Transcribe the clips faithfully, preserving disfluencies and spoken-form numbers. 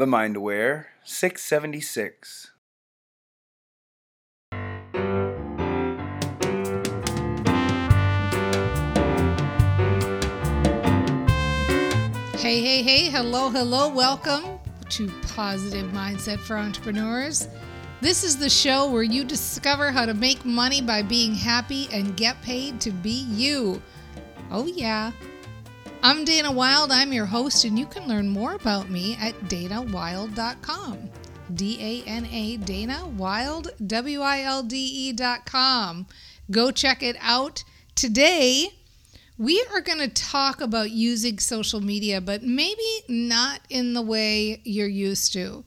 The Mindware six seventy-six. Hey, hey, hey, hello, hello, welcome to Positive Mindset for Entrepreneurs. This is the show where you discover how to make money by being happy and get paid to be you. Oh yeah. I'm Dana Wild, I'm your host, and you can learn more about me at dana wild dot com. D A N A, Dana Wild, W I L D E dot com. Go check it out. Today, we are going to talk about using social media, but maybe not in the way you're used to.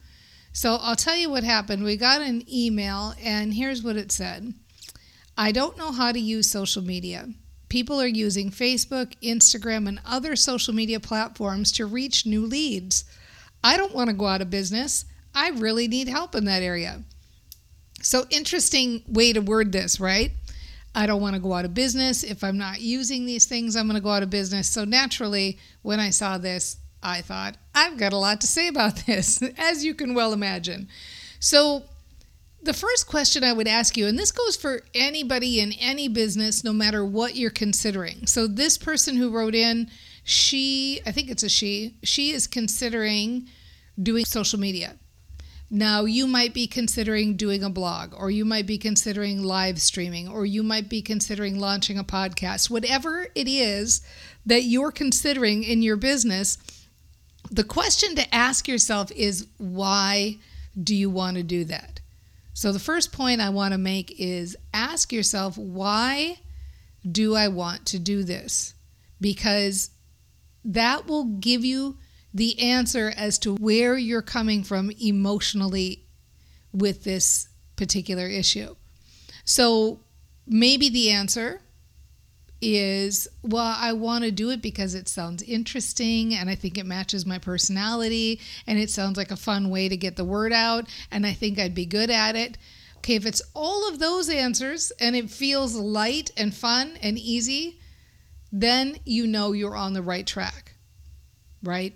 So I'll tell you what happened. We got an email, and here's what it said. I don't know how to use social media. People are using Facebook, Instagram, and other social media platforms to reach new leads. I don't want to go out of business. I really need help in that area. So interesting way to word this, right? I don't want to go out of business. If I'm not using these things, I'm going to go out of business. So naturally, when I saw this, I thought, I've got a lot to say about this, as you can well imagine. So the first question I would ask you, and this goes for anybody in any business, no matter what you're considering. So this person who wrote in, she, I think it's a she, she is considering doing social media. Now, you might be considering doing a blog, or you might be considering live streaming, or you might be considering launching a podcast. Whatever it is that you're considering in your business, the question to ask yourself is, why do you want to do that? So the first point I want to make is ask yourself, why do I want to do this? Because that will give you the answer as to where you're coming from emotionally with this particular issue. So maybe the answer is, well, I want to do it because it sounds interesting and I think it matches my personality and it sounds like a fun way to get the word out and I think I'd be good at it. Okay, if it's all of those answers and it feels light and fun and easy, then you know you're on the right track, right?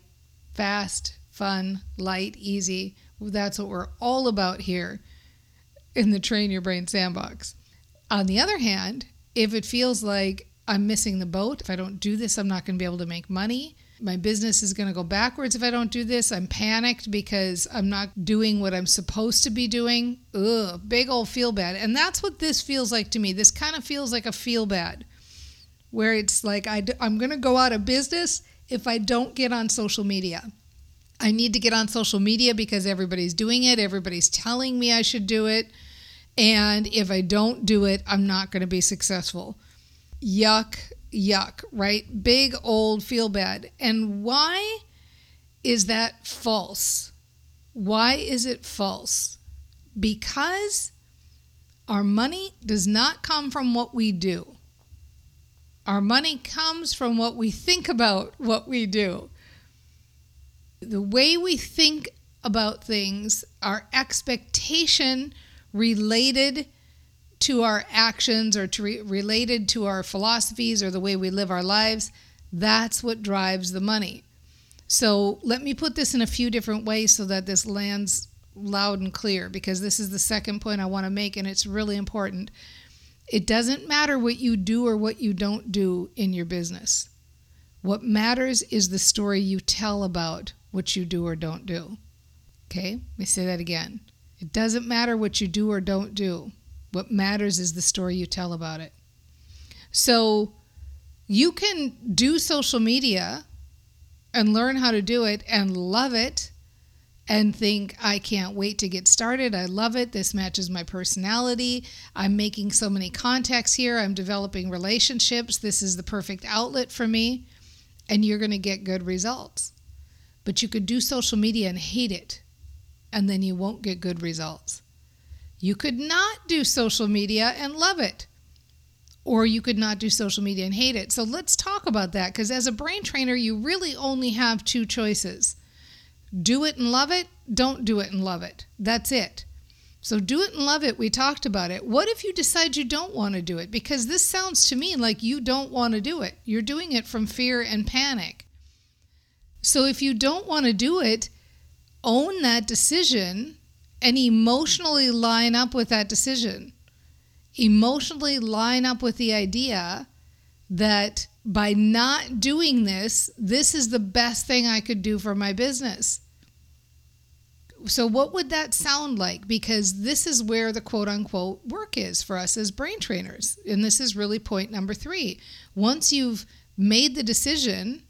Fast, fun, light, easy. That's what we're all about here in the Train Your Brain Sandbox. On the other hand, if it feels like I'm missing the boat. If I don't do this, I'm not going to be able to make money. My business is going to go backwards if I don't do this. I'm panicked because I'm not doing what I'm supposed to be doing. Ugh, big old feel bad. And that's what this feels like to me. This kind of feels like a feel bad where it's like I d- I'm going to go out of business if I don't get on social media. I need to get on social media because everybody's doing it. Everybody's telling me I should do it. And if I don't do it, I'm not going to be successful. Yuck, yuck, right? Big old feel bad. And why is that false? Why is it false? Because our money does not come from what we do. Our money comes from what we think about what we do. The way we think about things, our expectation related to our actions or to re- related to our philosophies or the way we live our lives, that's what drives the money. So let me put this in a few different ways so that this lands loud and clear, because this is the second point I want to make and it's really important. It doesn't matter what you do or what you don't do in your business. What matters is the story you tell about what you do or don't do. Okay, let me say that again. It doesn't matter what you do or don't do. What matters is the story you tell about it. So you can do social media and learn how to do it and love it and think, I can't wait to get started. I love it. This matches my personality. I'm making so many contacts here. I'm developing relationships. This is the perfect outlet for me. And you're going to get good results. But you could do social media and hate it, and then you won't get good results. You could not do social media and love it, or you could not do social media and hate it. So let's talk about that, because as a brain trainer, you really only have two choices. Do it and love it, don't do it and love it. That's it. So do it and love it, we talked about it. What if you decide you don't want to do it? Because this sounds to me like you don't want to do it. You're doing it from fear and panic. So if you don't want to do it, own that decision and emotionally line up with that decision. Emotionally line up with the idea that by not doing this, this is the best thing I could do for my business. So what would that sound like? Because this is where the quote unquote work is for us as brain trainers. And this is really point number three. Once you've made the decision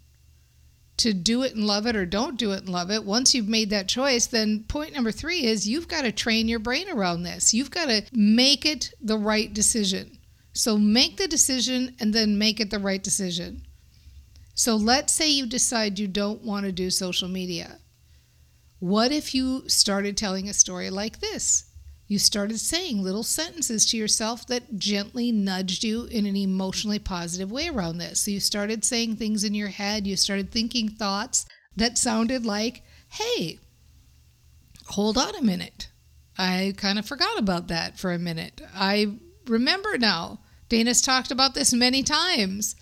to do it and love it or don't do it and love it, once you've made that choice, then point number three is you've got to train your brain around this. You've got to make it the right decision. So make the decision and then make it the right decision. So let's say you decide you don't want to do social media. What if you started telling a story like this? You started saying little sentences to yourself that gently nudged you in an emotionally positive way around this. So you started saying things in your head. You started thinking thoughts that sounded like, hey, hold on a minute. I kind of forgot about that for a minute. I remember now. Dana's talked about this many times,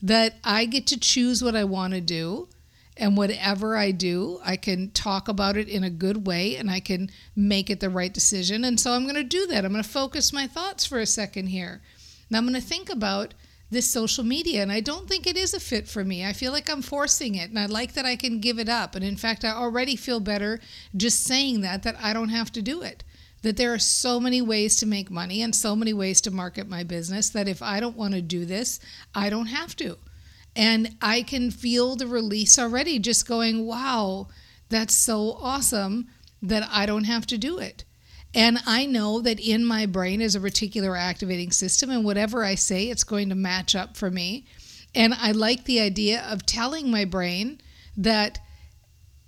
that I get to choose what I want to do. And whatever I do, I can talk about it in a good way and I can make it the right decision. And so I'm going to do that. I'm going to focus my thoughts for a second here. And I'm going to think about this social media. And I don't think it is a fit for me. I feel like I'm forcing it. And I like that I can give it up. And in fact, I already feel better just saying that, that I don't have to do it. That there are so many ways to make money and so many ways to market my business that if I don't want to do this, I don't have to. And I can feel the release already just going, wow, that's so awesome that I don't have to do it. And I know that in my brain is a reticular activating system, and whatever I say, it's going to match up for me. And I like the idea of telling my brain that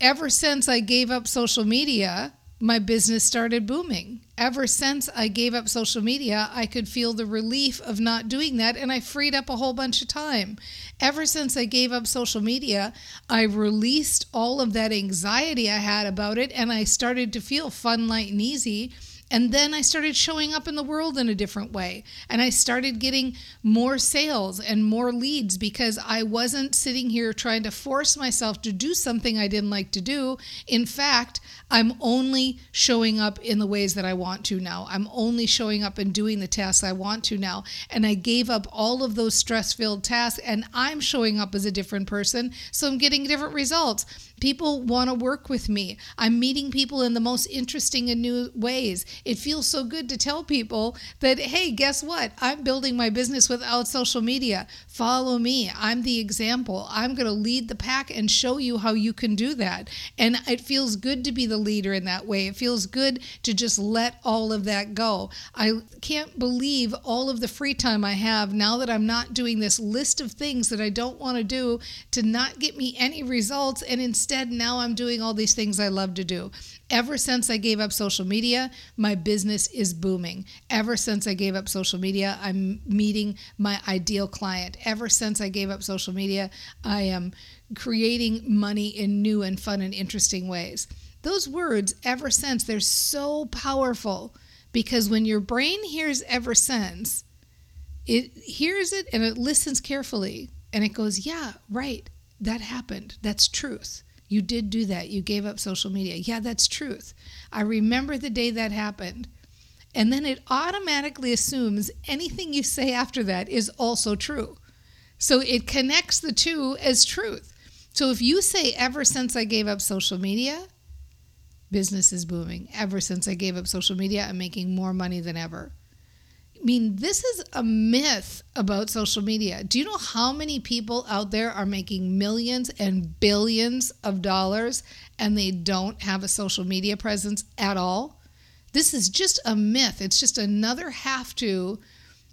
ever since I gave up social media, my business started booming. Ever since I gave up social media, I could feel the relief of not doing that, and I freed up a whole bunch of time. Ever since I gave up social media, I released all of that anxiety I had about it, and I started to feel fun, light, and easy. And then I started showing up in the world in a different way. And I started getting more sales and more leads because I wasn't sitting here trying to force myself to do something I didn't like to do. In fact, I'm only showing up in the ways that I want to now. I'm only showing up and doing the tasks I want to now. And I gave up all of those stress-filled tasks and I'm showing up as a different person. So I'm getting different results. People want to work with me. I'm meeting people in the most interesting and new ways. It feels so good to tell people that, hey, guess what? I'm building my business without social media. Follow me. I'm the example. I'm going to lead the pack and show you how you can do that. And it feels good to be the leader in that way. It feels good to just let all of that go. I can't believe all of the free time I have now that I'm not doing this list of things that I don't want to do to not get me any results. And instead, Instead, now I'm doing all these things I love to do. Ever since I gave up social media, my business is booming. Ever since I gave up social media, I'm meeting my ideal client. Ever since I gave up social media, I am creating money in new and fun and interesting ways. Those words, ever since, they're so powerful because when your brain hears ever since, it hears it and it listens carefully and it goes, yeah, right, that happened. That's truth. You did do that. You gave up social media. Yeah, that's truth. I remember the day that happened. And then it automatically assumes anything you say after that is also true. So it connects the two as truth. So if you say, ever since I gave up social media, business is booming. Ever since I gave up social media, I'm making more money than ever. I mean, this is a myth about social media. Do you know how many people out there are making millions and billions of dollars and they don't have a social media presence at all? This is just a myth. It's just another have to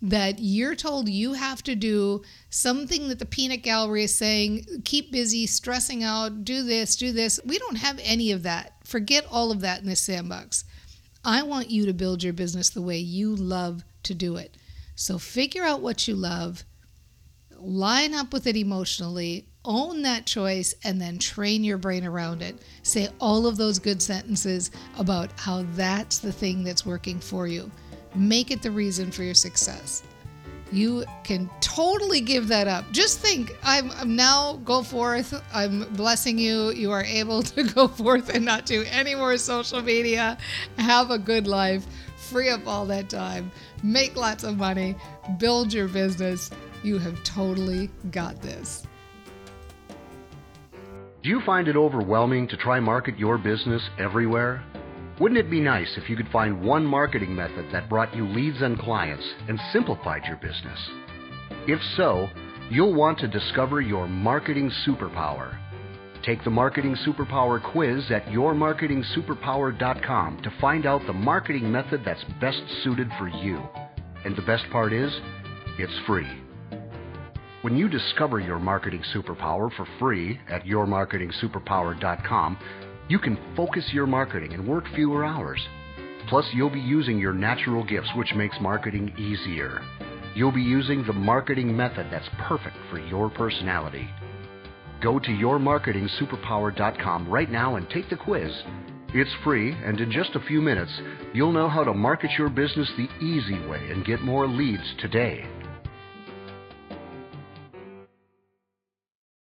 that you're told you have to do something that the peanut gallery is saying, keep busy, stressing out, do this, do this. We don't have any of that. Forget all of that in this sandbox. I want you to build your business the way you love to do it. So figure out what you love, line up with it emotionally, own that choice, and then train your brain around it. Say all of those good sentences about how that's the thing that's working for you. Make it the reason for your success. You can totally give that up. Just think, I'm, I'm now go forth. I'm blessing you. You are able to go forth and not do any more social media. Have a good life. Free up all that time. Make lots of money. Build your business. You have totally got this. Do you find it overwhelming to try market your business everywhere? Wouldn't it be nice if you could find one marketing method that brought you leads and clients and simplified your business? If so, you'll want to discover your marketing superpower. Take the Marketing Superpower Quiz at your marketing superpower dot com to find out the marketing method that's best suited for you. And the best part is, it's free. When you discover your marketing superpower for free at your marketing superpower dot com, you can focus your marketing and work fewer hours. Plus, you'll be using your natural gifts, which makes marketing easier. You'll be using the marketing method that's perfect for your personality. Go to your marketing superpower dot com right now and take the quiz. It's free, and in just a few minutes, you'll know how to market your business the easy way and get more leads today.